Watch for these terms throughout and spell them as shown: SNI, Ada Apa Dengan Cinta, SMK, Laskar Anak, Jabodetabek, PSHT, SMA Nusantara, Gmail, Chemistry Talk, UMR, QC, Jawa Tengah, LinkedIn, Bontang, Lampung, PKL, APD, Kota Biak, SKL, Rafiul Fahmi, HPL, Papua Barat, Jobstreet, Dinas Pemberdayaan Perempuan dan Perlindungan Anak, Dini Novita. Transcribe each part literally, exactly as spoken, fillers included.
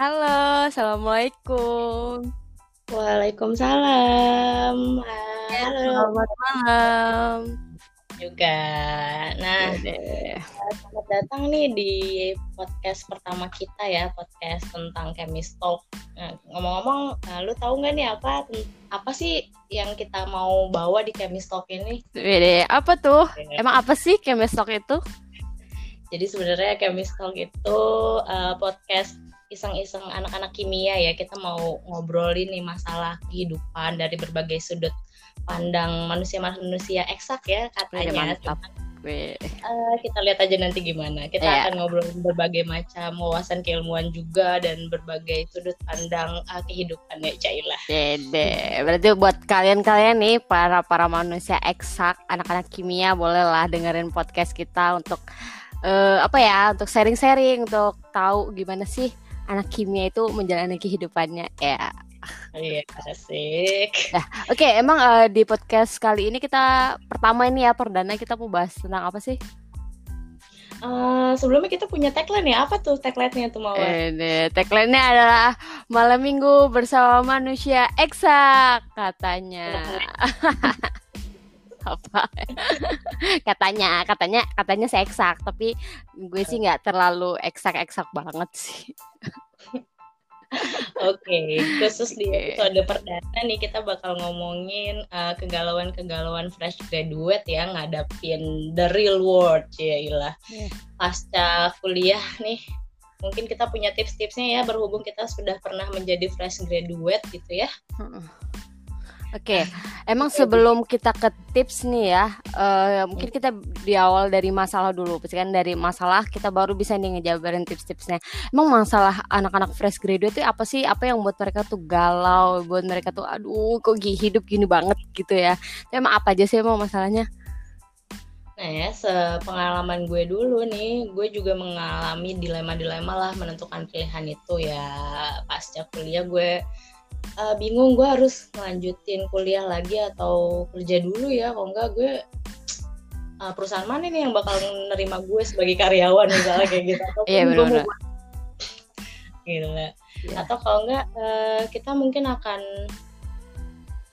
Halo, assalamualaikum. Waalaikumsalam. Halo. Selamat malam juga. Nah, selamat datang nih di podcast pertama kita ya, podcast tentang Chemistry Talk. Nah, ngomong-ngomong, lu tahu nggak nih apa apa sih yang kita mau bawa di Chemistry Talk ini? Bede, apa tuh? Emang apa sih Chemistry Talk itu? Jadi sebenarnya Chemistry Talk itu uh, podcast iseng-iseng anak-anak kimia ya. Kita mau ngobrolin nih masalah kehidupan dari berbagai sudut pandang manusia-manusia eksak ya katanya. Uh, kita lihat aja nanti gimana. Kita yeah. akan ngobrolin berbagai macam wawasan keilmuan juga dan berbagai sudut pandang uh, kehidupan ya, Cailah. Dede. Berarti buat kalian-kalian nih para para manusia eksak, anak-anak kimia, bolehlah dengerin podcast kita untuk uh, apa ya? Untuk sharing-sharing, untuk tahu gimana sih anak kimia itu menjalani kehidupannya ya. Iya, asik. Nah, Oke, okay, emang uh, di podcast kali ini kita pertama ini ya, perdana kita mau bahas tentang apa sih? Uh, sebelumnya kita punya tagline ya, apa tuh tagline-nya tuh Mawar? Eh, tagline-nya adalah malam minggu bersama manusia eksak katanya. apa katanya katanya katanya saya eksak, tapi gue sih nggak terlalu eksak-eksak banget sih. Oke, okay, khusus di episode perdana nih kita bakal ngomongin uh, kegalauan-kegalauan fresh graduate ya, ngadapin the real world, yailah yeah. pasca kuliah nih. Mungkin kita punya tips-tipsnya ya, berhubung kita sudah pernah menjadi fresh graduate gitu ya. Mm-mm. Oke, okay. Emang sebelum kita ke tips nih ya, uh, mungkin kita di awal dari masalah dulu, pasti kan dari masalah kita baru bisa nih ngejabarin tips-tipsnya. Emang masalah anak-anak fresh graduate itu apa sih? Apa yang buat mereka tuh galau, buat mereka tuh aduh kok hidup gini banget gitu ya? Emang apa aja sih emang masalahnya? Nah ya, sepengalaman gue dulu nih, gue juga mengalami dilema-dilema lah menentukan pilihan itu ya. Pasca kuliah gue Uh, bingung gue harus ngelanjutin kuliah lagi atau kerja dulu ya, kalau enggak gue uh, perusahaan mana nih yang bakal menerima gue sebagai karyawan misalnya kayak gitu, atau yeah, gue mau buat gila yeah. atau kalau enggak uh, kita mungkin akan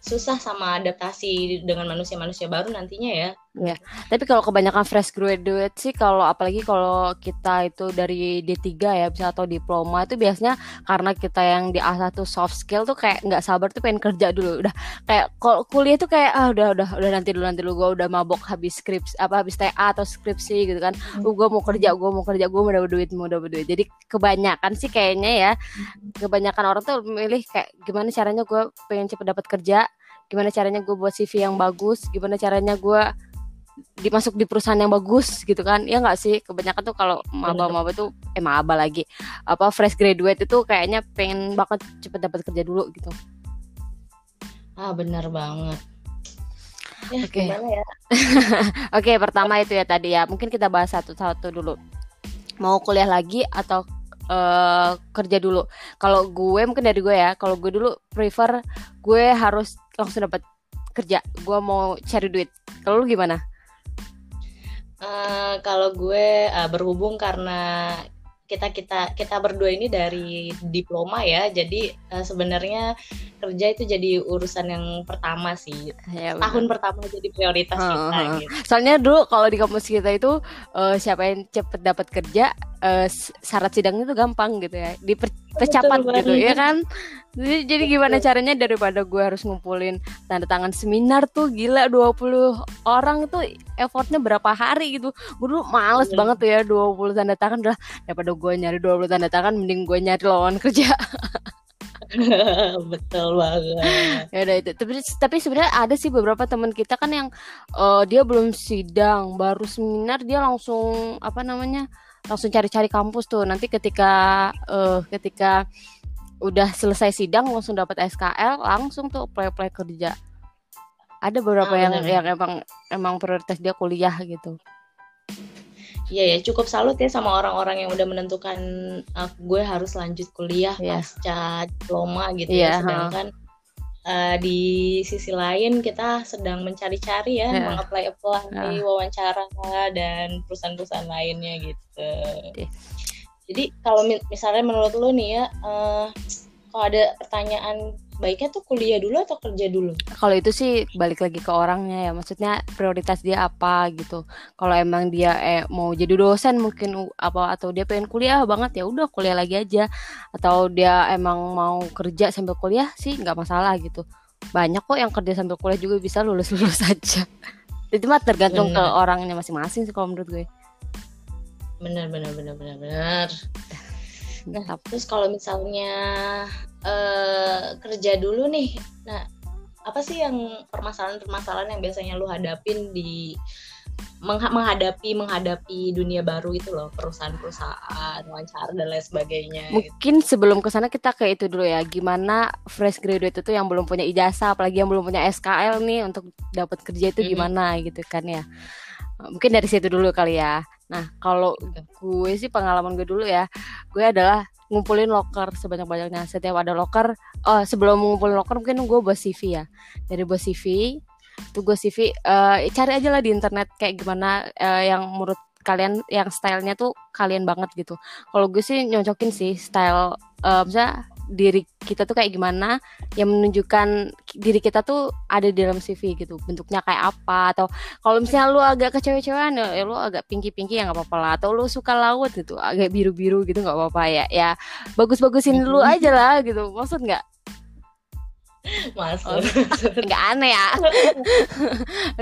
susah sama adaptasi dengan manusia-manusia baru nantinya ya. Ya, tapi kalau kebanyakan fresh graduate sih, kalau apalagi kalau kita itu dari D tiga ya, bisa atau diploma itu biasanya karena kita yang di A satu soft skill tuh kayak nggak sabar tuh pengen kerja dulu. Udah kayak kalau kuliah tuh kayak ah udah udah udah nanti dulu nanti dulu gue udah mabok habis skripsi apa habis T A atau skripsi gitu kan. Hmm. Uh, gue mau kerja, gue mau kerja, gue mau dapat duit, mau dapat duit. Jadi kebanyakan sih kayaknya ya, kebanyakan orang tuh milih kayak gimana caranya gue pengen cepet dapat kerja. Gimana caranya gue buat C V yang bagus, gimana caranya gue dimasuk di perusahaan yang bagus gitu kan. Ya gak sih, kebanyakan tuh kalau maba-maba tuh Eh maba lagi apa fresh graduate itu kayaknya pengen banget cepet dapat kerja dulu gitu. Ah benar banget. Ya, Oke okay. ya? Oke okay, pertama itu ya tadi ya. Mungkin kita bahas satu-satu dulu. Mau kuliah lagi atau Uh, kerja dulu. Kalau gue mungkin dari gue ya, kalau gue dulu prefer gue harus langsung dapat kerja. Gue mau cari duit. Kalau lu gimana? Uh, kalau gue uh, berhubung karena kita kita kita berdua ini dari diploma ya, jadi uh, sebenarnya kerja itu jadi urusan yang pertama sih. Ya, tahun pertama jadi prioritas uh, kita. Uh, gitu. Soalnya dulu kalau di kampus kita itu uh, siapa yang cepet dapat kerja, Uh, syarat sidangnya tuh gampang gitu ya, dipercepat gitu ya kan. Jadi, jadi gimana caranya daripada gue harus ngumpulin tanda tangan seminar tuh gila dua puluh orang tuh effortnya berapa hari gitu. Gue dulu males betul. banget tuh ya dua puluh tanda tangan. Udah daripada gue nyari dua puluh tanda tangan mending gue nyari lowongan kerja. Betul banget. Ya udah itu. Tapi, tapi sebenarnya ada sih beberapa teman kita kan yang uh, dia belum sidang, baru seminar dia langsung apa namanya? langsung cari-cari kampus tuh. Nanti ketika uh, ketika udah selesai sidang langsung dapat S K L, langsung tuh play-play kerja. Ada beberapa ah, yang bener. yang emang emang prioritas dia kuliah gitu. Iya yeah, ya, yeah. Cukup salut ya sama orang-orang yang udah menentukan uh, gue harus lanjut kuliah yeah. pasca diploma gitu yeah, ya. Sedangkan uh, di sisi lain kita sedang mencari-cari ya, yeah. meng-apply-apply yeah. wawancara dan perusahaan-perusahaan lainnya gitu. Jadi kalau misalnya menurut lu nih ya, uh, kalau ada pertanyaan, baiknya tuh kuliah dulu atau kerja dulu? Kalau itu sih balik lagi ke orangnya ya, maksudnya prioritas dia apa gitu. Kalau emang dia eh, mau jadi dosen mungkin apa, atau dia pengen kuliah banget, ya udah kuliah lagi aja. Atau dia emang mau kerja sambil kuliah sih nggak masalah gitu. Banyak kok yang kerja sambil kuliah juga bisa lulus-lulus aja. Itu mah tergantung bener. Ke orangnya masing-masing sih kalau menurut gue. Benar, benar, benar, benar, benar. Nah, terus kalau misalnya uh, kerja dulu nih, nah apa sih yang permasalahan-permasalahan yang biasanya lu hadapin di mengha- menghadapi menghadapi dunia baru itu loh, perusahaan-perusahaan, wawancara dan lain sebagainya. Mungkin gitu. Sebelum kesana kita ke itu dulu ya, gimana fresh graduate itu yang belum punya ijazah, apalagi yang belum punya S K L nih untuk dapat kerja itu mm-hmm. gimana gitu kan ya. Mungkin dari situ dulu kali ya. Nah, kalau gue sih pengalaman gue dulu ya, gue adalah ngumpulin loker sebanyak-banyaknya. Setiap ada loker, oh, sebelum ngumpulin loker mungkin gue buat C V ya. Dari buat C V, itu gue C V uh, cari aja lah di internet kayak gimana uh, yang menurut kalian, yang stylenya tuh kalian banget gitu. Kalau gue sih nyocokin sih style, uh, misalnya diri kita tuh kayak gimana, yang menunjukkan diri kita tuh ada di dalam C V gitu, bentuknya kayak apa. Atau kalau misalnya lu agak kecewe-cewean ya, lu agak pinky-pinky ya gak apa-apa lah. Atau lu suka laut gitu, agak biru-biru gitu gak apa-apa ya. Ya bagus-bagusin lu aja lah gitu, maksud gak? Maksud gak aneh ya.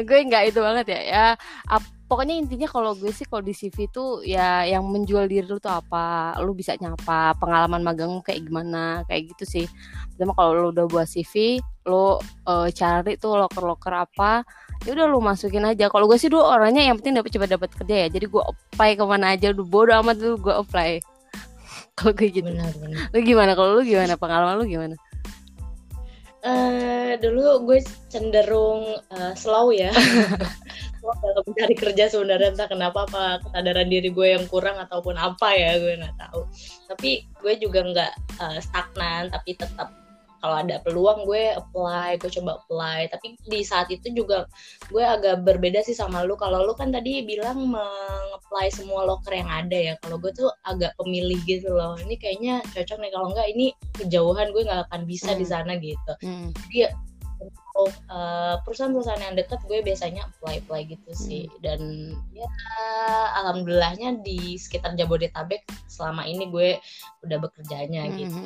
Gue gak itu banget ya. Ya apa, pokoknya intinya kalau gue sih kalau di C V tuh ya yang menjual diri lu tuh apa, lu bisa nyapa, pengalaman magang kayak gimana, kayak gitu sih. Pertama kalau lu udah buat C V, lu uh, cari tuh loker-loker apa, ya udah lu masukin aja. Kalau gue sih dulu orangnya yang penting dapat cepat dapat kerja ya, jadi gue apply kemana aja, udah bodo amat tuh gue apply. Kalau gue gitu. Benar, benar. Lu gimana? Kalau lu gimana? Pengalaman lu gimana? Uh, dulu gue cenderung uh, slow ya. Kalau mencari kerja sebenarnya entah kenapa, apa kesadaran diri gue yang kurang ataupun apa ya, gue nggak tahu. Tapi gue juga nggak uh, stagnan, tapi tetap kalau ada peluang gue apply, gue coba apply. Tapi di saat itu juga gue agak berbeda sih sama lu. Kalau lu kan tadi bilang meng-apply semua loker yang ada ya. Kalau gue tuh agak pemilih gitu loh. Ini kayaknya cocok nih, kalau nggak ini kejauhan gue nggak akan bisa hmm. di sana gitu. Hmm. Jadi untuk uh, perusahaan-perusahaan yang dekat gue biasanya apply-apply gitu sih. hmm. Dan ya alhamdulillahnya di sekitar Jabodetabek selama ini gue udah bekerjanya hmm. gitu.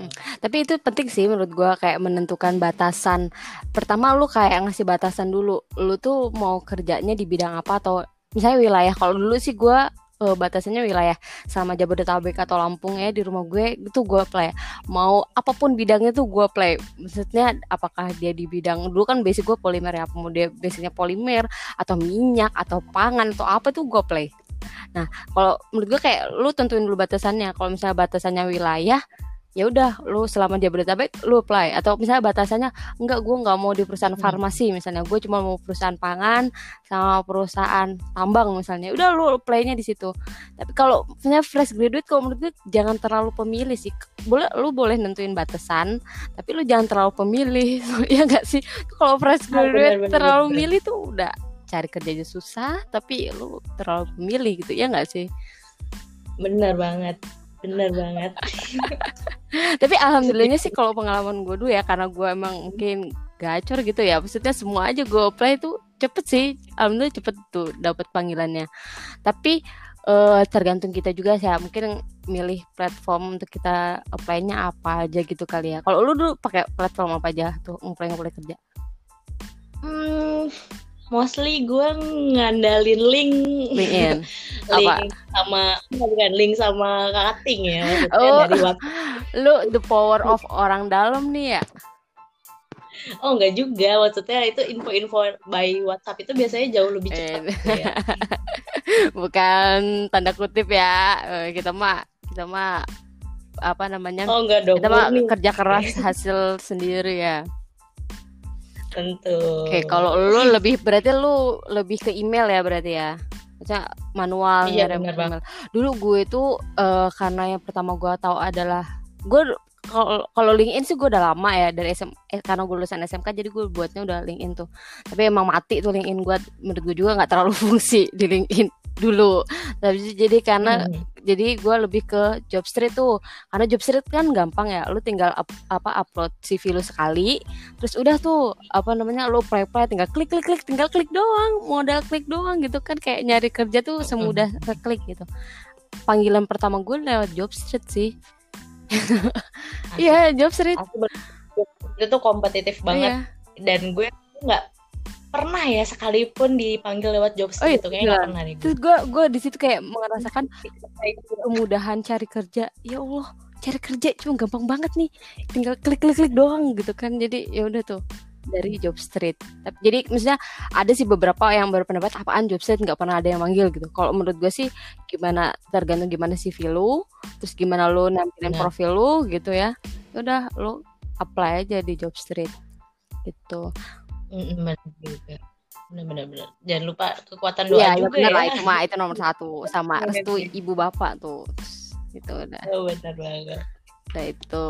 Tapi itu penting sih menurut gue, kayak menentukan batasan. Pertama lu kayak ngasih batasan dulu, lu tuh mau kerjanya di bidang apa, atau misalnya wilayah. Kalau dulu sih gue Uh, batasannya wilayah sama Jabodetabek atau Lampung ya, di rumah gue itu gue play. Mau apapun bidangnya tuh gue play. Maksudnya apakah dia di bidang, dulu kan basic gue polimer ya, apa dia basicnya polimer atau minyak atau pangan atau apa tuh gue play. Nah kalau menurut gue kayak lu tentuin dulu batasannya. Kalau misalnya batasannya wilayah, ya udah lu selama Jabodetabek lu apply. Atau misalnya batasannya enggak, gue nggak mau di perusahaan farmasi misalnya, gue cuma mau perusahaan pangan sama perusahaan tambang misalnya, udah lu apply-nya di situ. Tapi kalau misalnya fresh graduate, kalau menurut gue jangan terlalu pemilih sih. Boleh, lu boleh nentuin batasan tapi lu jangan terlalu pemilih. Ya nggak sih, kalau fresh graduate nah, bener, terlalu bener. Milih tuh udah cari kerjanya susah, tapi lu terlalu pemilih gitu, ya nggak sih? Bener banget. Bener banget. Tapi alhamdulillahnya sih kalau pengalaman gue dulu ya, karena gue emang mungkin gacor gitu ya, maksudnya semua aja gue play tuh cepet sih. Alhamdulillah cepet tuh dapat panggilannya. Tapi uh, tergantung kita juga sih ya, mungkin milih platform untuk kita apply-nya apa aja gitu kali ya. Kalau lu dulu pakai platform apa aja tuh ngumpulin-ngumpulin kerja? Hmm, mostly gue ngandalin link, link apa? sama bukan link sama cutting ya. Oh, dari WhatsApp. Lu the power of orang dalam nih ya. Oh enggak juga, maksudnya itu info-info by WhatsApp itu biasanya jauh lebih cepat. Ya. Bukan tanda kutip ya, kita mah kita mah apa namanya? Oh enggak dong. Kita mah kerja keras hasil sendiri ya. Tentu. Oke, kalau lu lebih berarti lu lebih ke email ya berarti ya. Maksudnya manual ya, ngirim email. Dulu gue tuh uh, karena yang pertama gue tahu adalah gue kalau kalau LinkedIn sih gue udah lama ya dari S M K, eh, karena gue lulusan S M K jadi gue buatnya udah LinkedIn tuh. Tapi emang mati tuh LinkedIn gue, menurut gue juga enggak terlalu fungsi di LinkedIn dulu. Tapi jadi karena hmm. Jadi gue lebih ke Jobstreet tuh, karena Jobstreet kan gampang ya, lu tinggal up, apa upload C V lu sekali, terus udah tuh apa namanya lu apply-apply, tinggal klik klik klik, tinggal klik doang, modal klik doang gitu kan, kayak nyari kerja tuh semudah klik gitu. Panggilan pertama gue lewat Jobstreet sih. Iya Jobstreet. Itu tuh kompetitif banget, iya. Dan gue nggak pernah ya sekalipun dipanggil lewat Jobstreet. Oh, itu kayaknya nggak pernah nih. Terus gue gue di situ kayak merasakan kemudahan cari kerja. Ya Allah, cari kerja cuma gampang banget nih, tinggal klik klik klik doang gitu kan. Jadi ya udah tuh dari Jobstreet. Jadi misalnya ada sih beberapa yang berpendapat apaan Jobstreet nggak pernah ada yang manggil gitu. Kalau menurut gue sih gimana, tergantung gimana C V lu, terus gimana lu nampilin nah. profil lu gitu ya. Udah lu apply aja di Jobstreet gitu. Benar juga, benar-benar. Jangan lupa kekuatan doa ya, juga ya. Iya, benar. Cuma itu nomor satu sama restu ibu bapak tuh. Gitu udah. Oh, benar banget. Nah itu.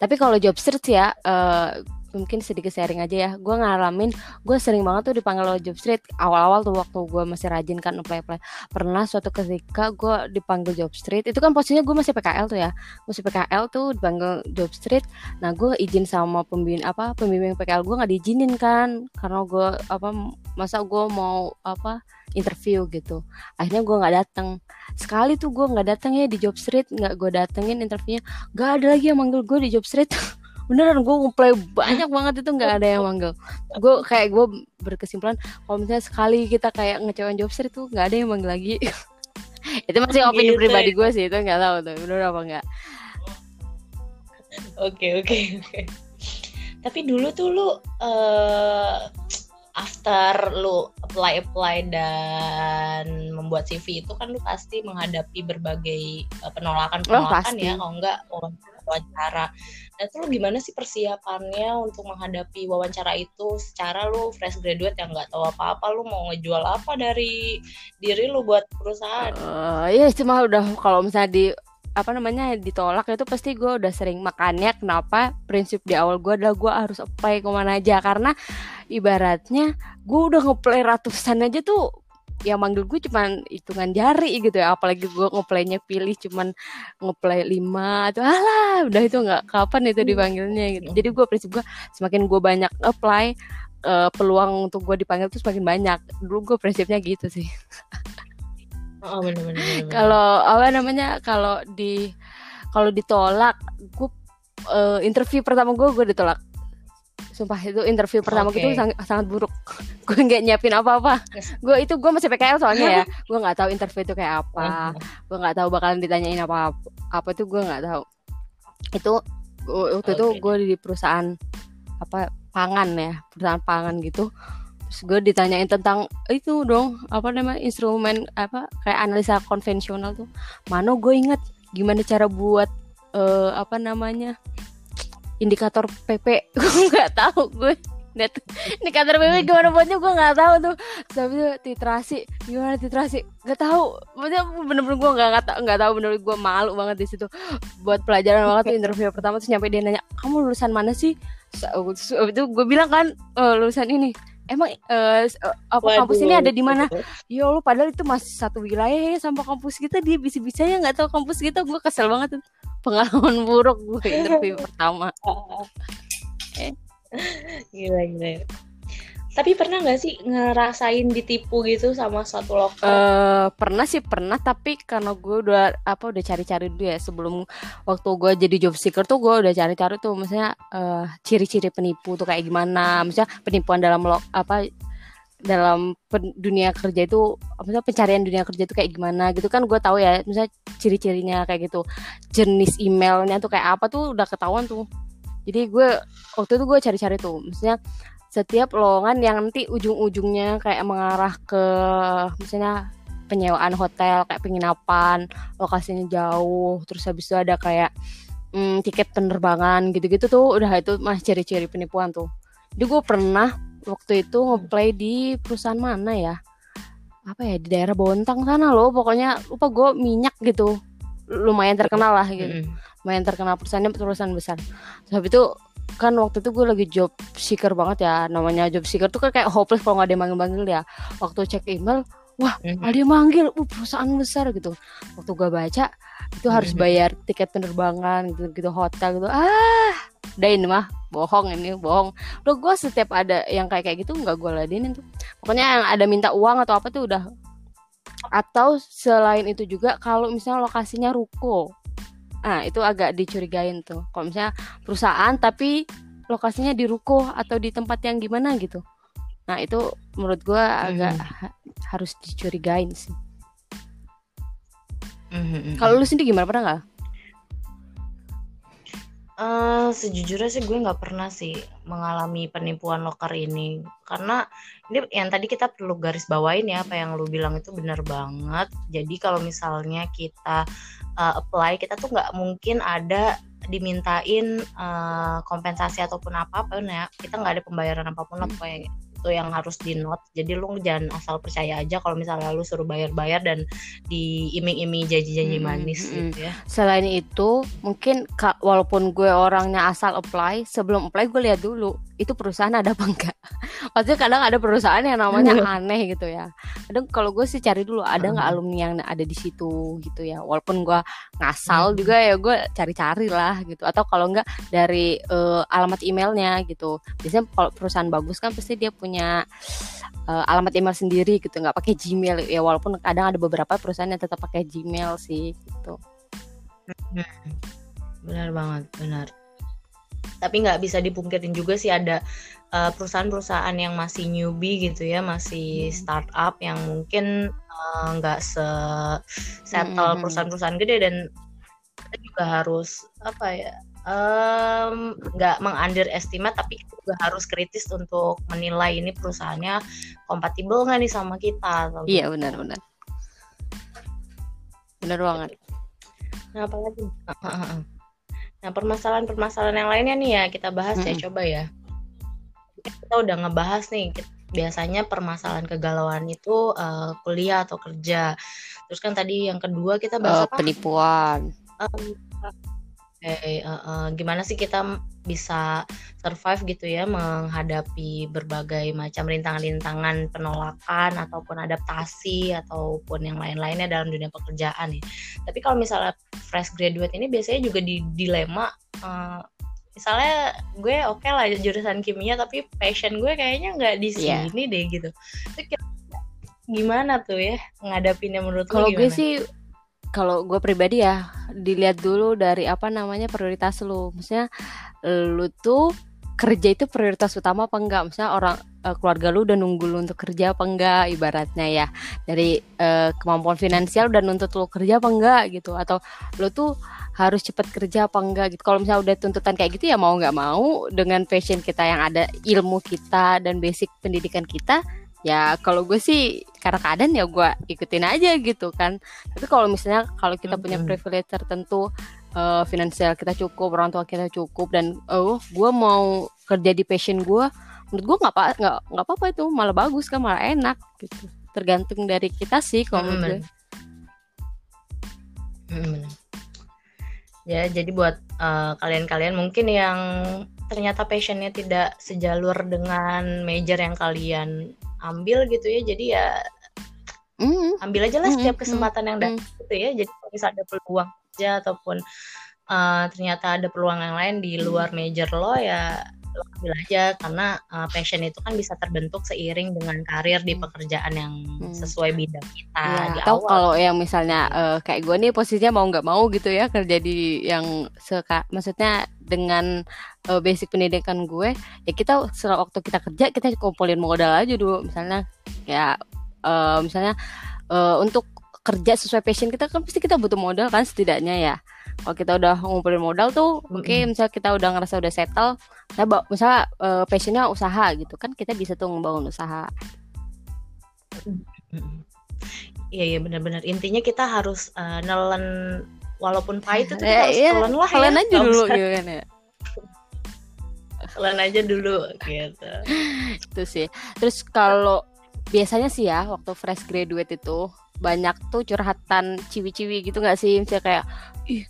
Tapi kalau Jobstreet ya, uh, mungkin sedikit sharing aja ya. Gue ngalamin, gue sering banget tuh dipanggil oleh Jobstreet. Awal-awal tuh waktu gue masih rajin kan apply-apply. Pernah suatu ketika gue dipanggil Jobstreet. Itu kan posisinya gue masih P K L tuh ya. Masih P K L tuh dipanggil Jobstreet. Nah gue izin sama pembimbing apa pembimbing P K L gue nggak diizinin kan, karena gue apa masa gue mau apa interview gitu. Akhirnya gue nggak datang. Sekali tuh gue nggak datang ya di Jobstreet. Nggak gue datengin interviewnya. Nggak ada lagi yang manggil gue di Jobstreet. Beneran gue ngumpulin banyak banget itu nggak ada yang manggil gue. Kayak gue berkesimpulan kalau misalnya sekali kita kayak ngecewain Jobstreet tuh nggak ada yang manggil lagi. Itu masih opini gitu, pribadi gue sih, itu nggak tahu tuh bener apa nggak. Oke oke oke. Tapi dulu tuh lu uh, after lu apply apply dan membuat C V itu kan lu pasti menghadapi berbagai penolakan penolakan oh, ya kalau nggak oh. wawancara. Nah itu lo gimana sih persiapannya untuk menghadapi wawancara itu? Secara lo fresh graduate yang nggak tahu apa-apa, lo mau ngejual apa dari diri lo buat perusahaan? Uh, ya cuma udah kalau misalnya di apa namanya ditolak itu pasti gue udah sering. Makanya kenapa prinsip di awal gue adalah gue harus apply kemana aja, karena ibaratnya gue udah ngeplay ratusan aja tuh yang manggil gue cuman hitungan jari gitu ya. Apalagi gue ngeplaynya pilih cuman ngeplay lima atau alah udah itu nggak kapan itu dipanggilnya gitu. Jadi gue prinsip gue semakin gue banyak apply uh, peluang untuk gue dipanggil tuh semakin banyak. Dulu gue prinsipnya gitu sih. Oh, benar-benar. Kalau apa namanya kalau di kalau ditolak gue uh, interview pertama gue gue ditolak. Sumpah itu interview pertama okay. Itu sang, sangat buruk. Gue gak nyiapin apa-apa. Gue itu gue masih P K L soalnya ya. Gue gak tahu interview itu kayak apa. Gue gak tahu bakalan ditanyain apa-apa. Apa itu gue gak tahu. Itu waktu okay. itu gue di perusahaan apa pangan ya, perusahaan pangan gitu. Terus gue ditanyain tentang itu dong apa namanya instrumen apa kayak analisa konvensional tuh. Mano gue inget gimana cara buat uh, apa namanya indikator P P. Gue nggak tahu gue net indikator P P gimana buatnya gue nggak tahu tuh. Tapi titrasi gimana titrasi nggak tahu. Maksudnya bener-bener gue nggak nggak tahu nggak tahu bener gue malu banget di situ. Buat pelajaran banget tuh interview pertama. Terus nyampe dia nanya kamu lulusan mana sih? Terus itu gue bilang kan e, lulusan ini. Emang uh, apa waduh, kampus ini ada di mana? Ya Allah, padahal itu masih satu wilayah ya sama kampus kita. Dia bisa-bisanya nggak tahu kampus kita. Gue kesel banget tuh. Pengalaman buruk gue interview pertama. Gila gila. Tapi pernah nggak sih ngerasain ditipu gitu sama suatu lokal? Uh, pernah sih pernah, tapi karena gue udah apa udah cari-cari dulu ya sebelum waktu gue jadi job seeker tuh gue udah cari-cari tuh misalnya uh, ciri-ciri penipu tuh kayak gimana, misalnya penipuan dalam lo, apa dalam pen, dunia kerja itu, misalnya pencarian dunia kerja itu kayak gimana gitu kan gue tahu ya, misalnya ciri-cirinya kayak gitu, jenis emailnya tuh kayak apa tuh udah ketahuan tuh. Jadi gue waktu itu gue cari-cari tuh, misalnya setiap lowongan yang nanti ujung-ujungnya kayak mengarah ke misalnya penyewaan hotel, kayak penginapan, lokasinya jauh, terus habis itu ada kayak mm, tiket penerbangan gitu-gitu tuh, udah itu mah ciri-ciri penipuan tuh. Jadi gue pernah waktu itu ngeplay di perusahaan mana ya? Apa ya, di daerah Bontang sana loh, pokoknya lupa gue minyak gitu. Lumayan terkenal lah gitu. Lumayan terkenal perusahaannya, perusahaan besar. Terus habis itu kan waktu itu gue lagi job seeker banget ya. Namanya job seeker tuh kan kayak hopeless kalau gak ada yang manggil-manggil ya. Waktu cek email, wah mm-hmm. ada yang manggil, uh, perusahaan besar gitu. Waktu gue baca itu mm-hmm. harus bayar tiket penerbangan gitu, gitu hotel gitu. Ah, dain mah bohong ini bohong. Udah gue setiap ada yang kayak kayak gitu nggak gue ladenin tuh. Pokoknya yang ada minta uang atau apa tuh udah. Atau selain itu juga kalau misalnya lokasinya ruko, ah itu agak dicurigain tuh. Kalau misalnya perusahaan tapi lokasinya di ruko atau di tempat yang gimana gitu. Nah itu menurut gue agak mm-hmm. ha- harus dicurigain sih. Mm-hmm. Kalau lu sendiri gimana, pernah nggak? Uh, sejujurnya sih gue nggak pernah sih mengalami penipuan loker ini. Karena ini yang tadi kita perlu garis bawain ya, apa yang lu bilang itu benar banget. Jadi kalau misalnya kita uh, apply, kita tuh nggak mungkin ada dimintain uh, kompensasi ataupun apapun ya. Kita nggak ada pembayaran apapun lah pokoknya. Hmm. Itu yang harus di note. Jadi lu jangan asal percaya aja kalau misalnya lu suruh bayar-bayar dan diiming-imingi janji-janji manis hmm, gitu ya. Selain itu, mungkin walaupun gue orangnya asal apply, sebelum apply gue lihat dulu itu perusahaan ada apa enggak. Maksudnya kadang ada perusahaan yang namanya hmm. aneh gitu ya. Kadang kalau gue sih cari dulu ada enggak hmm. alumni yang ada di situ gitu ya. Walaupun gue ngasal hmm. juga ya gue cari-cari lah gitu. Atau kalau enggak dari uh, alamat emailnya gitu. Biasanya kalau perusahaan bagus kan pasti dia punya punya uh, alamat email sendiri gitu, nggak pakai Gmail ya, walaupun kadang ada beberapa perusahaan yang tetap pakai Gmail sih gitu. Benar banget, benar. Tapi nggak bisa dipungkirin juga sih ada uh, perusahaan-perusahaan yang masih newbie gitu ya, masih startup yang mungkin uh, nggak se settle hmm. perusahaan-perusahaan gede, dan kita juga harus apa ya, nggak um, meng-underestimate, tapi kita juga harus kritis untuk menilai ini perusahaannya kompatibel nggak nih sama kita. Iya benar-benar, benar banget. Nah apa lagi? Nah permasalahan-permasalahan yang lainnya nih ya kita bahas hmm. ya, coba ya. Kita udah ngebahas nih. Biasanya permasalahan kegalauan itu uh, kuliah atau kerja. Terus kan tadi yang kedua kita bahas uh, apa? Penipuan. Um, Eh, uh, uh, gimana sih kita bisa survive gitu ya menghadapi berbagai macam rintangan-rintangan penolakan ataupun adaptasi ataupun yang lain-lainnya dalam dunia pekerjaan ya. Tapi kalau misalnya fresh graduate ini biasanya juga di dilema uh, misalnya gue oke okay lah jurusan kimia tapi passion gue kayaknya nggak di sini yeah. deh gitu. Itu gimana tuh ya menghadapinya menurut lo? Kalau gue sih kalau gue pribadi ya, dilihat dulu dari apa namanya prioritas lu. Maksudnya lu tuh kerja itu prioritas utama apa enggak? Maksudnya orang keluarga lu udah nunggu lu untuk kerja apa enggak? Ibaratnya ya, dari uh, kemampuan finansial udah nuntut lu kerja apa enggak gitu? Atau lu tuh harus cepat kerja apa enggak gitu? Kalau misalnya udah tuntutan kayak gitu ya mau nggak mau dengan passion kita yang ada, ilmu kita dan basic pendidikan kita. Ya kalau gue sih karena keadaan ya gue ikutin aja gitu kan. Tapi kalau misalnya kalau kita punya privilege tertentu, uh, finansial kita cukup, orang tua kita cukup, dan oh uh, gue mau kerja di passion gue, menurut gue nggak apa nggak nggak apa apa itu, malah bagus kan, malah enak gitu. Tergantung dari kita sih kalau menurut gue. Ya jadi buat uh, kalian-kalian mungkin yang ternyata passionnya tidak sejalur dengan major yang kalian ambil gitu ya, jadi ya mm. ambil aja lah mm. setiap kesempatan mm. yang datang mm. gitu ya. Jadi kalau misalnya ada peluang aja ataupun uh, ternyata ada peluang yang lain di luar mm. major lo ya lo ambil aja, karena uh, passion itu kan bisa terbentuk seiring dengan karir di pekerjaan yang sesuai bidang kita ya, di atau awal. Kalau yang misalnya uh, kayak gue nih posisinya mau nggak mau gitu ya kerja di yang seka, maksudnya dengan uh, basic pendidikan gue ya, kita setelah waktu kita kerja kita kumpulin modal aja dulu, misalnya ya uh, misalnya uh, untuk kerja sesuai passion kita kan pasti kita butuh modal kan setidaknya ya. Kalau kita udah ngumpulin modal tuh oke okay, misalnya kita udah ngerasa udah settle, nah misalnya uh, passionnya usaha gitu kan, kita bisa tuh membangun usaha. Iya iya benar-benar, intinya kita harus uh, nelen walaupun pahit itu kita harus nelen lah ya, nelen aja dulu gitu kan ya, nelen aja dulu gitu. Itu sih. Terus kalau biasanya sih ya waktu fresh graduate itu banyak tuh curhatan ciwi-ciwi gitu nggak sih, misalnya kayak ih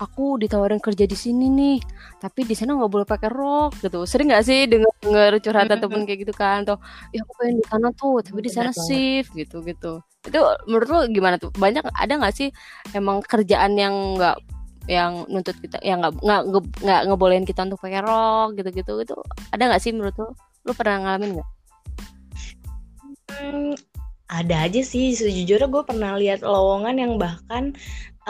aku ditawarin kerja di sini nih, tapi di sana nggak boleh pakai rok gitu. Sering nggak sih dengar curhatan mm-hmm. temen kayak gitu kan? Atau ya aku pengen di sana tuh, tapi di sana shift gitu-gitu. Itu menurut lo gimana tuh? Banyak ada nggak sih emang kerjaan yang nggak yang nuntut kita, yang nggak nggak nggak ngebolehin kita untuk pakai rok gitu-gitu? Itu ada nggak sih menurut lo? Lo pernah ngalamin nggak? Hmm, ada aja sih, sejujurnya gue pernah lihat lowongan yang bahkan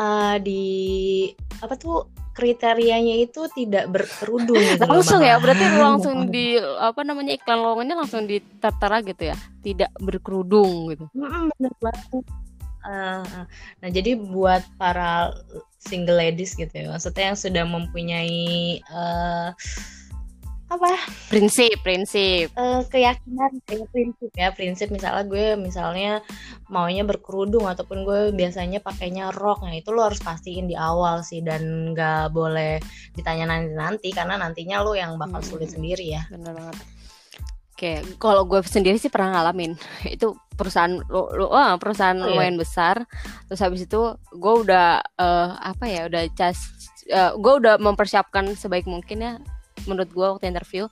uh, di apa tuh kriterianya itu tidak berkerudung langsung ya, berarti langsung di apa namanya iklan lowongannya langsung ditatara gitu ya, tidak berkerudung gitu. Bener banget. Uh, nah jadi buat para single ladies gitu ya, maksudnya yang sudah mempunyai uh, apa prinsip prinsip uh, keyakinan kayak prinsip ya prinsip misalnya gue misalnya maunya berkerudung ataupun gue biasanya pakainya rok, nah itu lo harus pastiin di awal sih dan nggak boleh ditanya nanti nanti karena nantinya lo yang bakal sulit hmm. sendiri ya. Benar banget. Oke, kalau gue sendiri sih pernah ngalamin itu perusahaan lo, lo oh, perusahaan oh, lumayan iya. besar, terus habis itu gue udah uh, apa ya udah cas uh, gue udah mempersiapkan sebaik mungkin ya. Menurut gue waktu interview,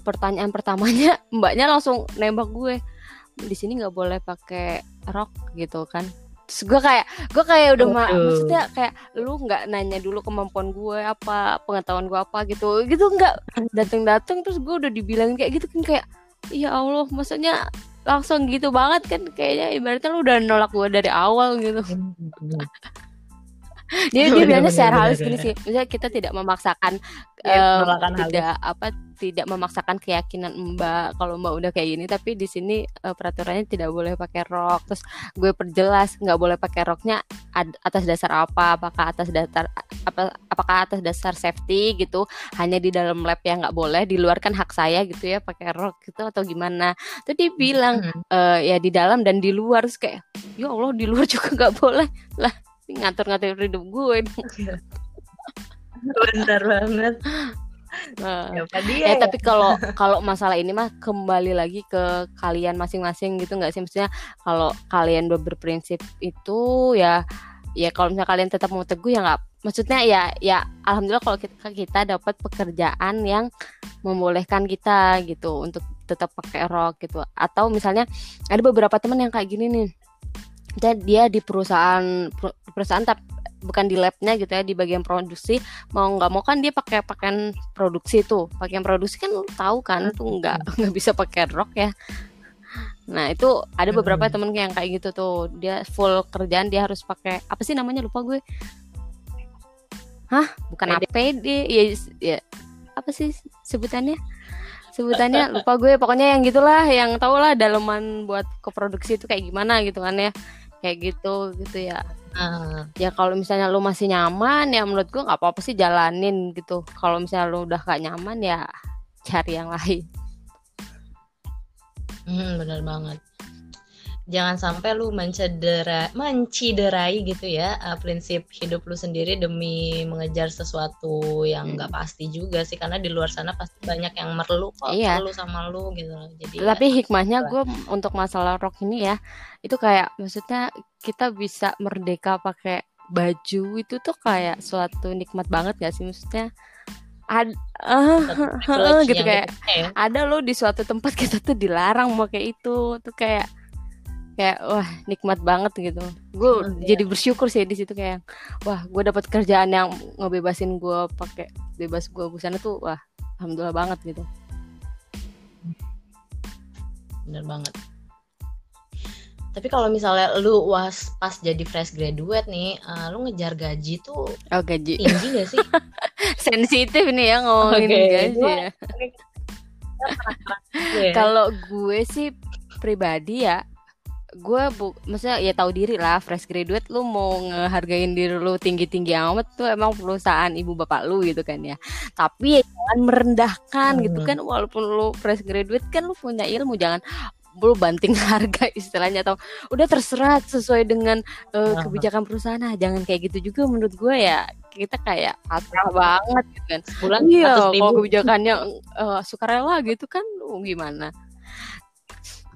pertanyaan pertamanya mbaknya langsung nembak gue, di sini nggak boleh pakai rok gitu kan. Terus gue kayak gue kayak udah ma- maksudnya kayak lu nggak nanya dulu kemampuan gue apa, pengetahuan gue apa gitu gitu nggak dateng-dateng terus gue udah dibilangin kayak gitu kan, kayak ya Allah, maksudnya langsung gitu banget kan, kayaknya ibaratnya lu udah nolak gue dari awal gitu. Dia dia bilangnya secara halus gini sih, misalnya kita tidak memaksakan ya, um, tidak halus. apa tidak memaksakan keyakinan mbak kalau mbak udah kayak gini, tapi di sini uh, peraturannya tidak boleh pakai rok. Terus gue perjelas nggak boleh pakai roknya ad- atas dasar apa, apakah atas dasar apa, apakah atas dasar safety gitu, hanya di dalam lab yang nggak boleh, di luar kan hak saya gitu ya pakai rok gitu atau gimana. Terus dia bilang hmm. e, ya di dalam dan di luar, terus kayak ya Allah di luar juga nggak boleh lah, ngatur-ngatur hidup gue. Bener banget. Nah, ya, tapi kalau kalau masalah ini mah kembali lagi ke kalian masing-masing gitu nggak sih, maksudnya kalau kalian udah berprinsip itu ya ya kalau misalnya kalian tetap mau teguh ya nggak, maksudnya ya ya alhamdulillah kalau kita kita dapat pekerjaan yang membolehkan kita gitu untuk tetap pakai rok gitu. Atau misalnya ada beberapa teman yang kayak gini nih, dia di perusahaan perusahaan tapi bukan di labnya gitu ya, di bagian produksi, mau nggak mau kan dia pakai pakaian produksi tuh, pakaian produksi kan lu tahu kan tuh nggak nggak bisa pakai rok ya. Nah itu ada beberapa hmm. temen yang kayak gitu tuh, dia full kerjaan dia harus pakai apa sih namanya, lupa gue. Hah bukan A P D ya, ya apa sih sebutannya? Sebutannya lupa gue, pokoknya yang gitulah, yang tau lah daleman buat ke produksi itu kayak gimana gitu kan ya, kayak gitu gitu ya. Uh. Ya kalau misalnya lu masih nyaman ya menurut gue nggak apa-apa sih, jalanin gitu. Kalau misalnya lu udah gak nyaman ya cari yang lain. Hmm, benar banget. Jangan sampai lu mencedera, menciderai gitu ya uh, prinsip hidup lu sendiri demi mengejar sesuatu yang nggak hmm. pasti juga sih, karena di luar sana pasti banyak yang merlu kok, iya. perlu sama lu gitu. Jadi tapi ya, hikmahnya gue untuk masalah rok ini ya, itu kayak maksudnya kita bisa merdeka pakai baju itu tuh kayak suatu nikmat banget nggak sih, maksudnya Ad, uh, uh, gitu kayak ya. Ada lo di suatu tempat kita tuh dilarang pakai itu tuh kayak kayak wah nikmat banget gitu. Gue oh, jadi iya. bersyukur sih di situ, kayak wah gue dapat kerjaan yang ngebebasin gue pakai bebas gue busana tuh, wah alhamdulillah banget gitu. Bener banget. Tapi kalau misalnya lu was pas jadi fresh graduate nih, uh, lu ngejar gaji tuh oh, gaji. tinggi gak sih? Sensitif nih ya ngomongin okay. gaji gua, ya. Kalau gue sih pribadi ya, gue bu, maksudnya ya tahu diri lah, fresh graduate lu mau ngehargain diri lu tinggi-tinggi amat tuh emang perusahaan ibu bapak lu gitu kan ya. Tapi ya jangan merendahkan hmm. gitu kan, walaupun lu fresh graduate kan lu punya ilmu, jangan lu banting harga istilahnya atau udah terserah sesuai dengan uh, kebijakan perusahaan. Nah, jangan kayak gitu juga menurut gue ya. Kita kayak pasrah banget gitu kan. Sebulan iya, kalau kebijakannya uh, sukarela gitu kan, lu gimana?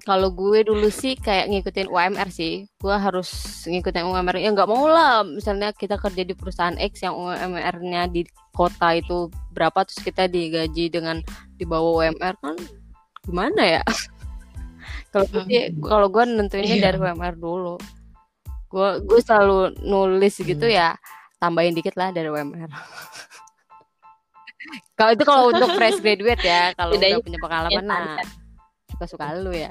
Kalau gue dulu sih kayak ngikutin U M R sih. Gue harus ngikutin U M R. Ya nggak mau lah, misalnya kita kerja di perusahaan X yang U M R-nya di kota itu berapa, terus kita digaji dengan di bawah U M R, kan gimana ya? Kalau gue, kalau gue nentuinnya dari U M R dulu. Gue gue selalu nulis gitu ya, tambahin dikit lah dari U M R. Kalau itu kalau untuk fresh graduate ya, kalau udah punya pengalaman nah suka-suka lu ya.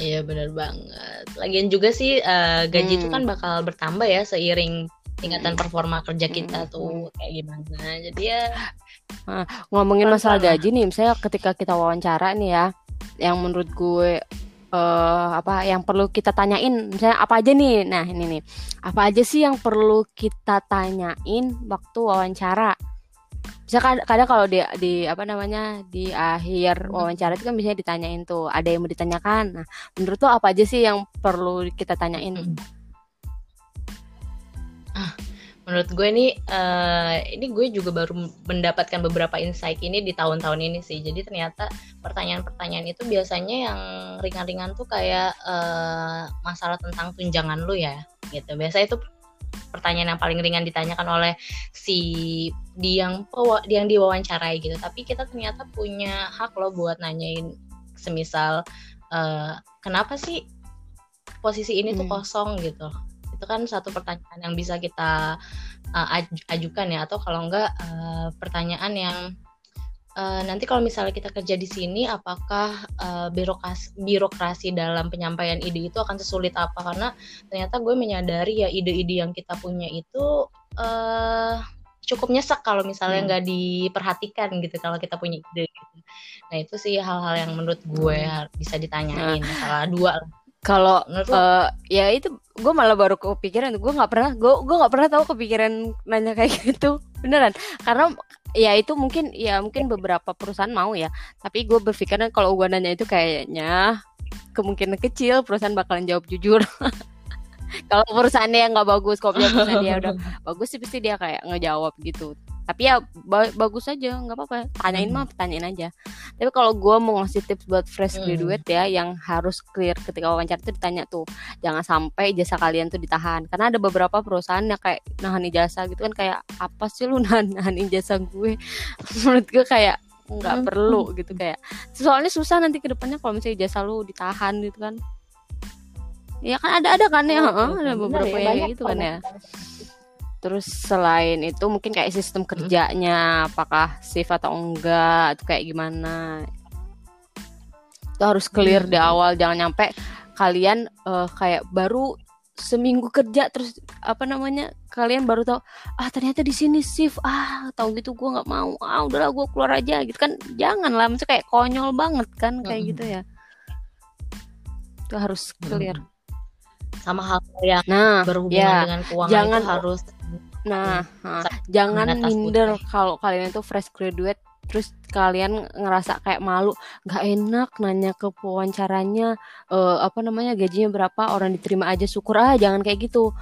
Iya benar banget. Lagian juga sih uh, gaji hmm. itu kan bakal bertambah ya seiring tingkatan performa kerja kita hmm. tuh kayak gimana. Jadi ya nah, ngomongin masalah gaji nih, misalnya ketika kita wawancara nih ya, yang menurut gue uh, apa yang perlu kita tanyain, misalnya apa aja nih? Nah, ini nih. Apa aja sih yang perlu kita tanyain waktu wawancara? Misalnya kadang kalau di, di apa namanya di akhir wawancara itu kan biasanya ditanyain tuh ada yang mau ditanyakan. Nah, menurut lo apa aja sih yang perlu kita tanyain? Hmm. Ah, menurut gue nih, uh, ini gue juga baru mendapatkan beberapa insight ini di tahun-tahun ini sih. Jadi ternyata pertanyaan-pertanyaan itu biasanya yang ringan-ringan tuh kayak uh, masalah tentang tunjangan lo ya, gitu. Biasanya itu pertanyaan yang paling ringan ditanyakan oleh si di yang di yang diwawancarai gitu. Tapi kita ternyata punya hak loh buat nanyain semisal uh, kenapa sih posisi ini tuh kosong hmm. gitu. Itu kan satu pertanyaan yang bisa kita uh, aj- ajukan ya, atau kalau enggak uh, pertanyaan yang Uh, nanti kalau misalnya kita kerja di sini, apakah uh, birokrasi, birokrasi dalam penyampaian ide itu akan sesulit apa? Karena ternyata gue menyadari ya ide-ide yang kita punya itu uh, cukup nyesek kalau misalnya nggak hmm. diperhatikan gitu kalau kita punya ide. Gitu. Nah itu sih hal-hal yang menurut gue hmm. bisa ditanyain, nah. Masalah dua lah. Kalau uh, ya itu gue malah baru kepikiran, gue nggak pernah, gue gue nggak pernah tahu kepikiran nanya kayak gitu beneran. Karena ya itu mungkin ya mungkin beberapa perusahaan mau ya, tapi gue berpikiran kalau gue nanya itu kayaknya kemungkinan kecil perusahaan bakalan jawab jujur. Kalau perusahaannya yang nggak bagus, kalau perusahaan dia udah bagus sih pasti dia kayak ngejawab gitu. Tapi ya ba- bagus aja, nggak apa-apa. Tanyain mah, tanyain aja. Tapi kalau gue mau ngasih tips buat fresh graduate ya, yang harus clear ketika wawancara itu ditanya tuh, jangan sampai ijazah kalian tuh ditahan. Karena ada beberapa perusahaan yang kayak nahan ijazah gitu kan, kayak apa sih lu nahan, nahan ijazah gue? Menurut gue kayak nggak perlu gitu kayak. Soalnya susah nanti kedepannya kalau misalnya ijazah lu ditahan gitu kan. Ya kan ada ada kan ya, oh, ada beberapa ya, yang gitu kan ya. Terus selain itu mungkin kayak sistem kerjanya, apakah shift atau enggak, atau kayak gimana. Itu harus clear hmm. di awal, jangan nyampe kalian uh, kayak baru seminggu kerja terus apa namanya kalian baru tahu ah ternyata di sini shift, ah tahu gitu gue nggak mau, ah udahlah gue keluar aja gitu kan, jangan lah, maksudnya kayak konyol banget kan kayak hmm. gitu ya. Itu harus clear. Hmm. Sama hal yang nah, berhubungan ya, dengan keuangan jangan, itu harus nah, nah jangan minder kalau kalian itu fresh graduate terus kalian ngerasa kayak malu, nggak enak nanya ke pewawancaranya uh, apa namanya gajinya berapa, orang diterima aja syukur, ah jangan kayak gitu.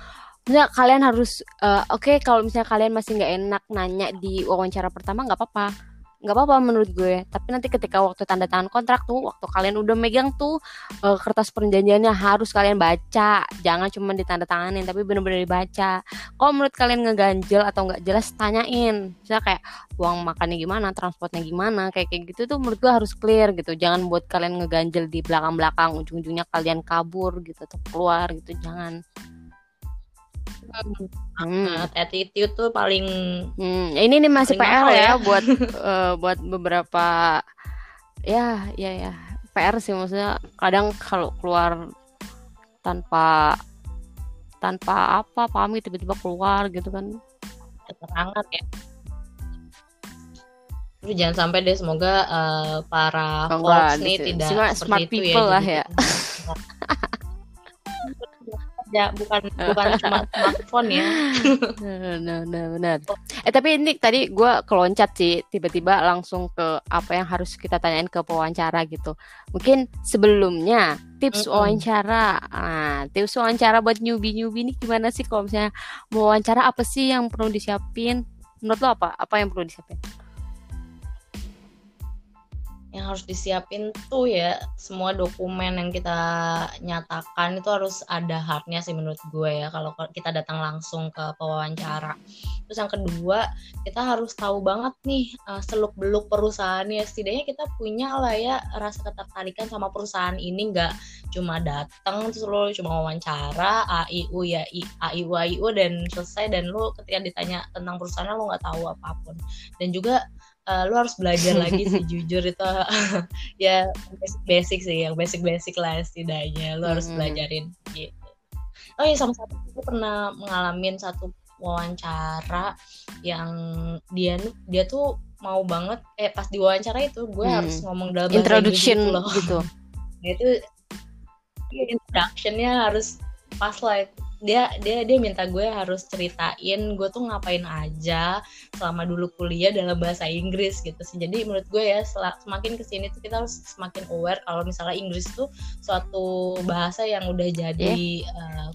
Misalnya kalian harus uh, oke okay, kalau misalnya kalian masih nggak enak nanya di wawancara pertama nggak apa-apa, nggak apa-apa menurut gue. Tapi nanti ketika waktu tanda tangan kontrak tuh, waktu kalian udah megang tuh e, kertas perjanjiannya harus kalian baca, jangan cuma ditanda tanganin tapi benar-benar dibaca. Kalau menurut kalian ngeganjel atau nggak jelas, tanyain. Misalnya kayak uang makannya gimana, transportnya gimana, kayak kayak gitu tuh menurut gue harus clear gitu. Jangan buat kalian ngeganjel di belakang-belakang, ujung-ujungnya kalian kabur gitu atau keluar gitu, jangan. Hmm. Attitude tuh paling hmm. ini nih masih P R ya, ya buat uh, buat beberapa ya ya ya P R sih, maksudnya kadang kalau keluar tanpa tanpa apa pamit tiba-tiba keluar gitu kan keterangan ya. Tapi jangan sampai deh, semoga uh, para folks nih tidak smart, seperti smart itu people ya, lah ya. Ya, bukan bukan cuma smartphone ya. Nah, nah, benar. Eh tapi ini tadi gue keloncat sih, tiba-tiba langsung ke apa yang harus kita tanyain ke pewawancara gitu. Mungkin sebelumnya tips mm-hmm. wawancara. Nah, tips wawancara buat newbie-newbie ini gimana sih kalau misalnya mau wawancara, apa sih yang perlu disiapin? Menurut lo apa? Apa yang perlu disiapin? yang harus disiapin tuh ya, semua dokumen yang kita nyatakan itu harus ada hardnya sih menurut gue ya, kalau kita datang langsung ke pewawancara. Terus yang kedua, kita harus tahu banget nih uh, seluk-beluk perusahaannya, setidaknya kita punya lah ya rasa ketertarikan sama perusahaan ini, nggak cuma datang terus lo cuma wawancara A I U ya A I U A I U dan selesai, dan lo ketika ditanya tentang perusahaan lo nggak tahu apapun. Dan juga Uh, lu harus belajar lagi sih jujur itu ya basic-basic sih, yang basic-basic lah setidaknya lu harus hmm. belajarin gitu. Oh iya, sama satu aku pernah ngalamin satu wawancara yang dia dia tuh mau banget eh pas di wawancara itu gue hmm. harus ngomong dalam bahasa Inggris gitu loh gitu. Dia tuh introduction-nya harus pas lah itu. Dia dia dia minta gue harus ceritain gue tuh ngapain aja selama dulu kuliah dalam bahasa Inggris gitu sih. Jadi menurut gue ya semakin kesini tuh kita harus semakin aware kalau misalnya Inggris tuh suatu bahasa yang udah jadi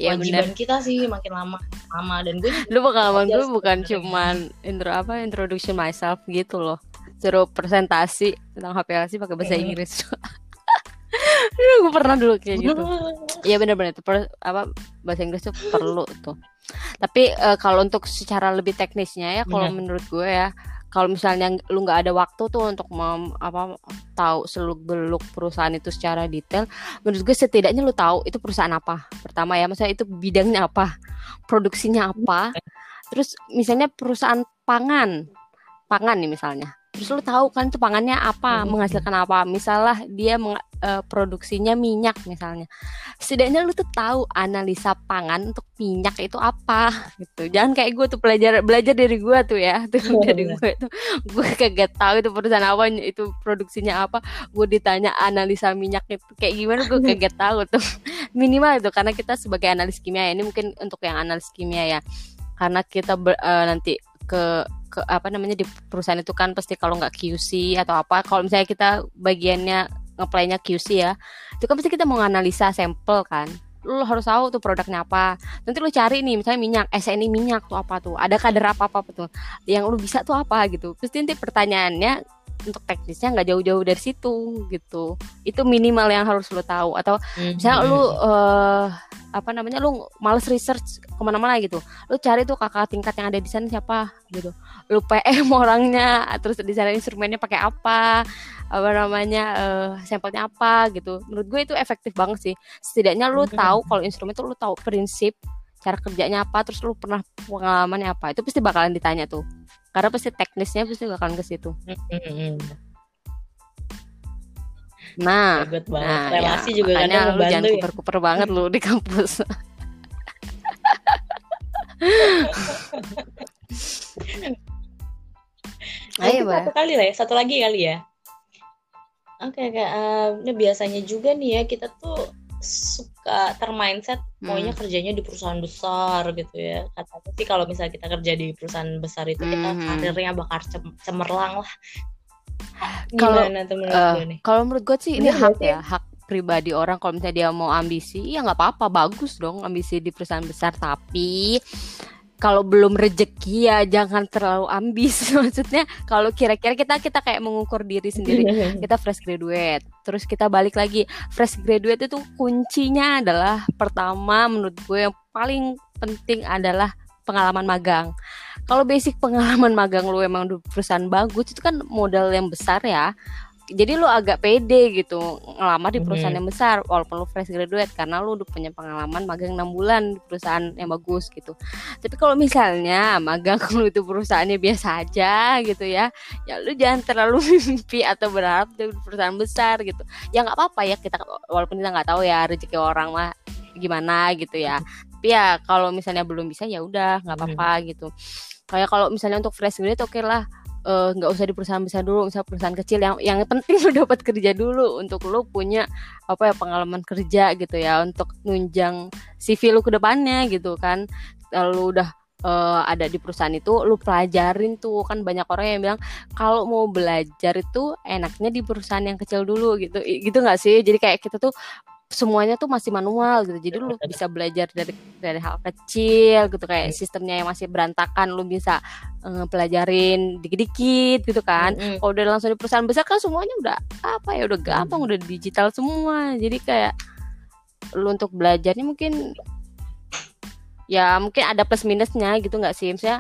yeah. uh, kewajiban yeah, kita sih makin lama lama dan gue lu pengalaman gue bukan cuman intro apa introduction myself gitu loh, suruh presentasi tentang H P L sih pakai bahasa mm. Inggris. Gue pernah dulu kayak gitu. Iya benar-benar itu per, apa bahasa Inggris tuh perlu tuh. Tapi e, kalau untuk secara lebih teknisnya ya, kalau menurut gue ya, kalau misalnya lu nggak ada waktu tuh untuk mem, apa tahu seluk-beluk perusahaan itu secara detail, menurut gue setidaknya lu tahu itu perusahaan apa. Pertama ya, maksudnya itu bidangnya apa, produksinya apa. Terus misalnya perusahaan pangan, pangan nih misalnya. Terus lu tahu kan itu pangannya apa, mm-hmm. menghasilkan apa. Misalnya dia meng, e, produksinya minyak misalnya. Setidaknya lu tuh tahu analisa pangan untuk minyak itu apa gitu. Jangan kayak gue tuh belajar belajar dari gue tuh ya, tuh oh, dari gue tuh. Gue kagak tahu itu perusahaan apa, itu produksinya apa. Gue ditanya analisa minyak itu kayak gimana, gue kagak tahu tuh. Minimal itu karena kita sebagai analis kimia ya. Ini mungkin untuk yang analis kimia ya. Karena kita ber, e, nanti ke Ke, apa namanya di perusahaan itu kan pasti kalau nggak Q C atau apa, kalau misalnya kita bagiannya ngeplaynya Q C ya, itu kan pasti kita mau nganalisa sampel kan, lu harus tahu tuh produknya apa, nanti lu cari nih misalnya minyak, S N I minyak tuh apa tuh, ada kadar apa apa tuh, yang lu bisa tuh apa gitu, terus nanti pertanyaannya untuk teknisnya nggak jauh-jauh dari situ gitu, itu minimal yang harus lu tahu. Atau mm-hmm. misalnya lu uh, apa namanya lu males research kemana-mana gitu, lu cari tuh kakak tingkat yang ada di sana siapa gitu, lu P M orangnya, terus di sana instrumennya pakai apa, apa namanya uh, sampelnya apa gitu. Menurut gue itu efektif banget sih, setidaknya lu mm-hmm. tahu kalau instrumen tuh lu tahu prinsip cara kerjanya apa, terus lu pernah pengalamannya apa, itu pasti bakalan ditanya tuh, karena pasti teknisnya pasti bakalan ke situ. Mm-hmm. Nah, nah relasi ya, juga makanya kan lu jangan ya. kuper-kuper banget lu di kampus. Ayo, satu kali lah ya, satu lagi kali ya. Oke, okay, okay. uh, ini biasanya juga nih ya, kita tuh suka termindset maunya hmm. kerjanya di perusahaan besar gitu ya. Katanya sih kalau misalnya kita kerja di perusahaan besar itu hmm. kita karirnya bakal cem- cemerlang lah. Kalau uh, kalau menurut gue sih ini hak ya, hak pribadi orang. Kalau misalnya dia mau ambisi, ya nggak apa-apa, bagus dong ambisi di perusahaan besar. Tapi kalau belum rezeki ya jangan terlalu ambis. Maksudnya kalau kira-kira kita kita kayak mengukur diri sendiri, kita fresh graduate, terus kita balik lagi. Fresh graduate itu kuncinya adalah pertama menurut gue yang paling penting adalah pengalaman magang. Kalau basic pengalaman magang lu emang di perusahaan bagus, itu kan modal yang besar ya. Jadi lu agak pede gitu ngelamar di perusahaan mm-hmm. yang besar walaupun lu fresh graduate, karena lu udah punya pengalaman magang enam bulan di perusahaan yang bagus gitu. Tapi kalau misalnya magang lu itu perusahaannya biasa aja gitu ya, ya lu jangan terlalu mimpi atau berharap di perusahaan besar gitu. Ya enggak apa-apa ya, kita walaupun kita enggak tahu ya rezeki orang mah gimana gitu ya. Tapi ya kalau misalnya belum bisa ya udah enggak apa-apa mm-hmm. gitu. Kayak kalau misalnya untuk fresh graduate oke okay lah, nggak uh, usah di perusahaan besar dulu, misalnya perusahaan kecil, yang yang penting lu dapat kerja dulu untuk lu punya apa ya pengalaman kerja gitu ya, untuk nunjang C V lu ke depannya gitu kan. Lu udah uh, ada di perusahaan itu, lu pelajarin tuh kan, banyak orang yang bilang kalau mau belajar itu enaknya di perusahaan yang kecil dulu gitu, gitu nggak sih? Jadi kayak kita tuh semuanya tuh masih manual gitu. Jadi lu bisa belajar dari dari hal kecil gitu, kayak sistemnya yang masih berantakan lu bisa uh, pelajarin dikit-dikit gitu kan. Mm-hmm. Kalau udah langsung di perusahaan besar kan semuanya udah apa ya, udah gampang, udah digital semua. Jadi kayak lu untuk belajarnya mungkin ya mungkin ada plus minusnya gitu nggak sih? Misalnya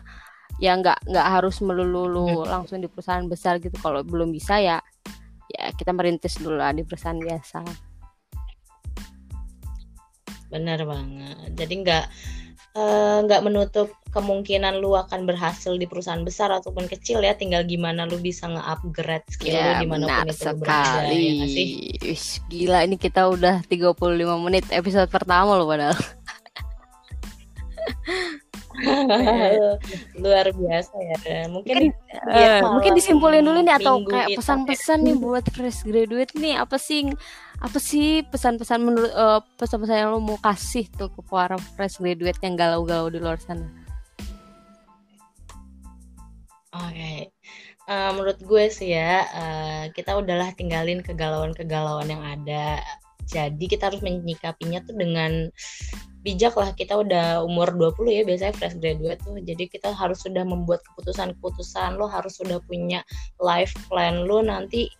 ya nggak nggak harus melulu lu langsung di perusahaan besar gitu. Kalau belum bisa ya ya kita merintis dulu lah di perusahaan biasa. Benar banget. Jadi nggak nggak uh, menutup kemungkinan lu akan berhasil di perusahaan besar ataupun kecil ya. Tinggal gimana lu bisa nge-upgrade skill ya, lu dimanapun itu lu berada. Ya, masih. Ish, gila ini kita udah tiga puluh lima menit episode pertama lo padahal. Luar biasa ya. Mungkin mungkin, ya, uh, mungkin disimpulin dulu nih atau kayak pesan-pesan nih buat fresh graduate nih, apa sih apa sih pesan-pesan menurut uh, pesan-pesan yang lo mau kasih tuh ke para fresh graduate yang galau-galau di luar sana? Oke, okay. uh, menurut gue sih ya uh, kita udahlah tinggalin kegalauan-kegalauan yang ada. Jadi kita harus menyikapinya tuh dengan bijak lah. Kita udah umur dua puluh ya biasanya fresh graduate tuh. Jadi kita harus sudah membuat keputusan-keputusan. Lo harus sudah punya life plan lo nanti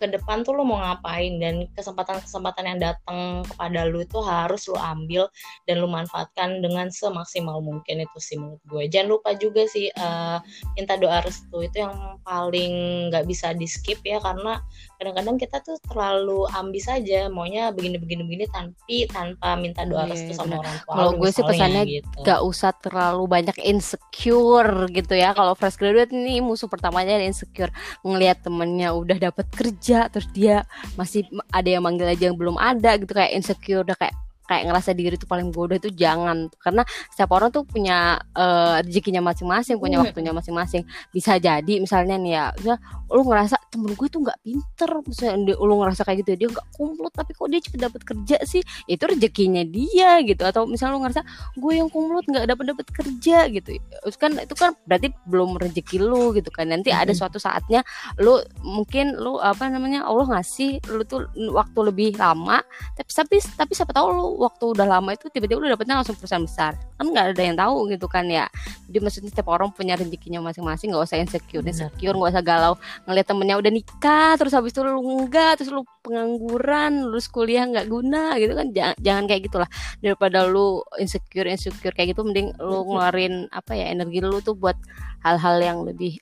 ke depan tuh lo mau ngapain, dan kesempatan-kesempatan yang datang kepada lo itu harus lo ambil dan lo manfaatkan dengan semaksimal mungkin. Itu sih menurut gue. Jangan lupa juga sih uh, minta doa restu, itu yang paling nggak bisa di skip ya, karena kadang-kadang kita tuh terlalu ambis aja maunya begini-begini-begini tapi tanpa minta doa yeah, restu sama bener. Orang tua. Kalau gue sih pesannya nggak gitu. Usah terlalu banyak insecure gitu ya. Kalau fresh graduate ini musuh pertamanya insecure, ngelihat temennya udah dapat kerja terus dia masih ada yang manggil aja yang belum ada gitu, kayak insecure, udah kayak kayak ngerasa diri tuh paling bodoh. Itu jangan, karena setiap orang tuh punya uh, rezekinya masing-masing, punya waktunya masing-masing. Bisa jadi misalnya nih ya, misalnya, lu ngerasa temen gue tuh nggak pinter, misalnya lu ngerasa kayak gitu, dia nggak kumlot tapi kok dia cepet dapet kerja sih, itu rezekinya dia gitu. Atau misalnya lu ngerasa gue yang kumlot nggak dapet dapet kerja gitu kan, itu kan berarti belum rezeki lu gitu kan. Nanti ada suatu saatnya lu mungkin lu apa namanya Allah ngasih lu tuh waktu lebih lama, tapi tapi tapi siapa tahu lu waktu udah lama itu tiba-tiba udah dapetnya langsung perusahaan besar kan, nggak ada yang tahu gitu kan ya. Jadi maksudnya setiap orang punya rezekinya masing-masing, nggak usah insecure insecure nggak usah galau ngelihat temennya udah nikah terus habis itu lu enggak, terus lu pengangguran, lulus kuliah nggak guna gitu kan. Jangan, jangan kayak gitulah. Daripada lu insecure insecure kayak gitu, mending lu ngeluarin apa ya energi lu tuh buat hal-hal yang lebih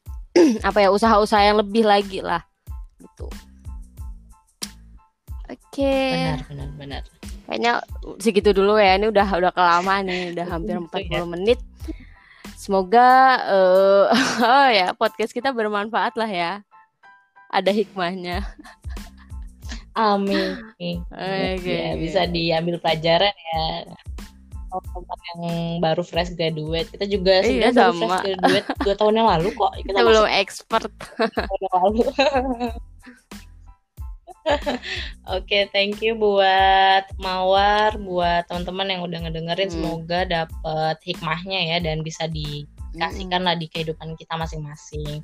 apa ya, usaha-usaha yang lebih lagi lah gitu. Oke, okay. benar benar benar kayaknya segitu dulu ya. Ini udah udah kelamaan nih, udah hampir empat puluh menit. Semoga uh, oh ya podcast kita bermanfaat lah ya, ada hikmahnya. Amin. Okay. Ya, bisa diambil pelajaran ya. Tempat yang baru fresh graduate. Kita juga iya, sudah baru fresh graduate dua tahun yang lalu kok. Kita, kita belum expert. Tahun lalu. Oke, okay, thank you buat Mawar, buat teman-teman yang udah ngedengerin. Hmm. Semoga dapet hikmahnya ya, dan bisa dikasihkan lah di kehidupan kita masing-masing.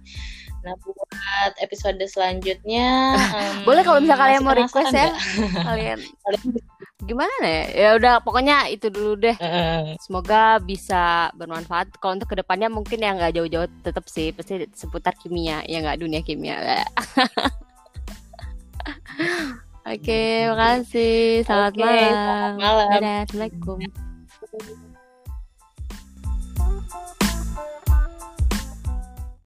Nah, buat episode selanjutnya um, boleh kalau bisa kalian mau request ya. Kalian gimana ya? Ya udah pokoknya itu dulu deh. Semoga bisa bermanfaat. Kalau untuk kedepannya mungkin ya nggak jauh-jauh, tetap sih pasti seputar kimia ya, nggak dunia kimia. Oke, okay, makasih. Selamat okay, malam. Selamat malam. Dadah, assalamualaikum.